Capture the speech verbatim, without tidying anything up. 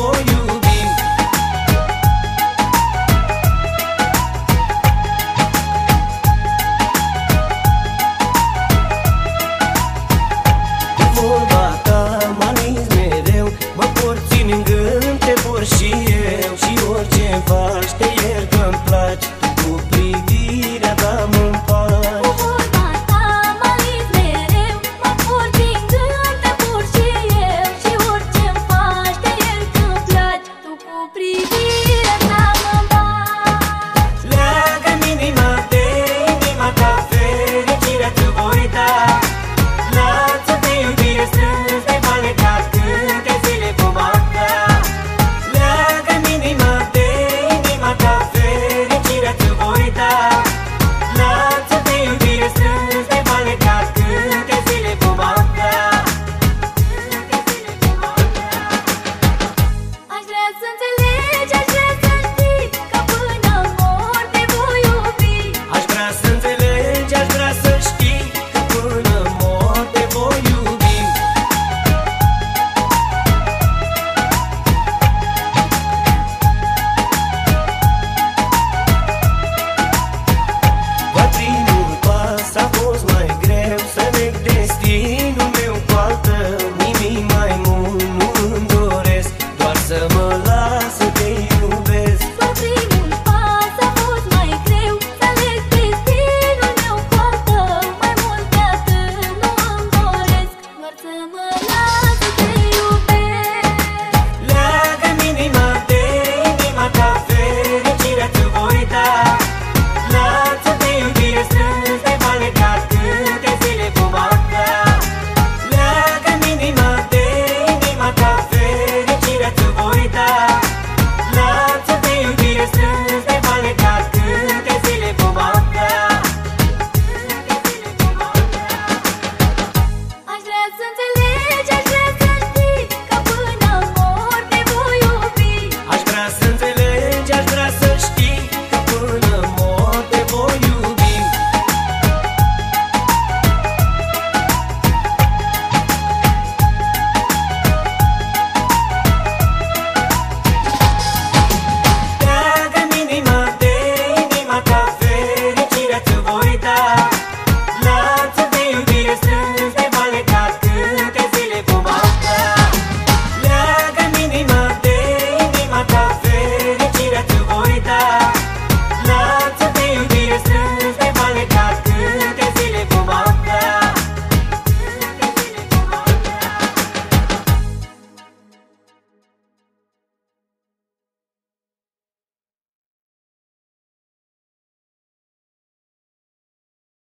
for you.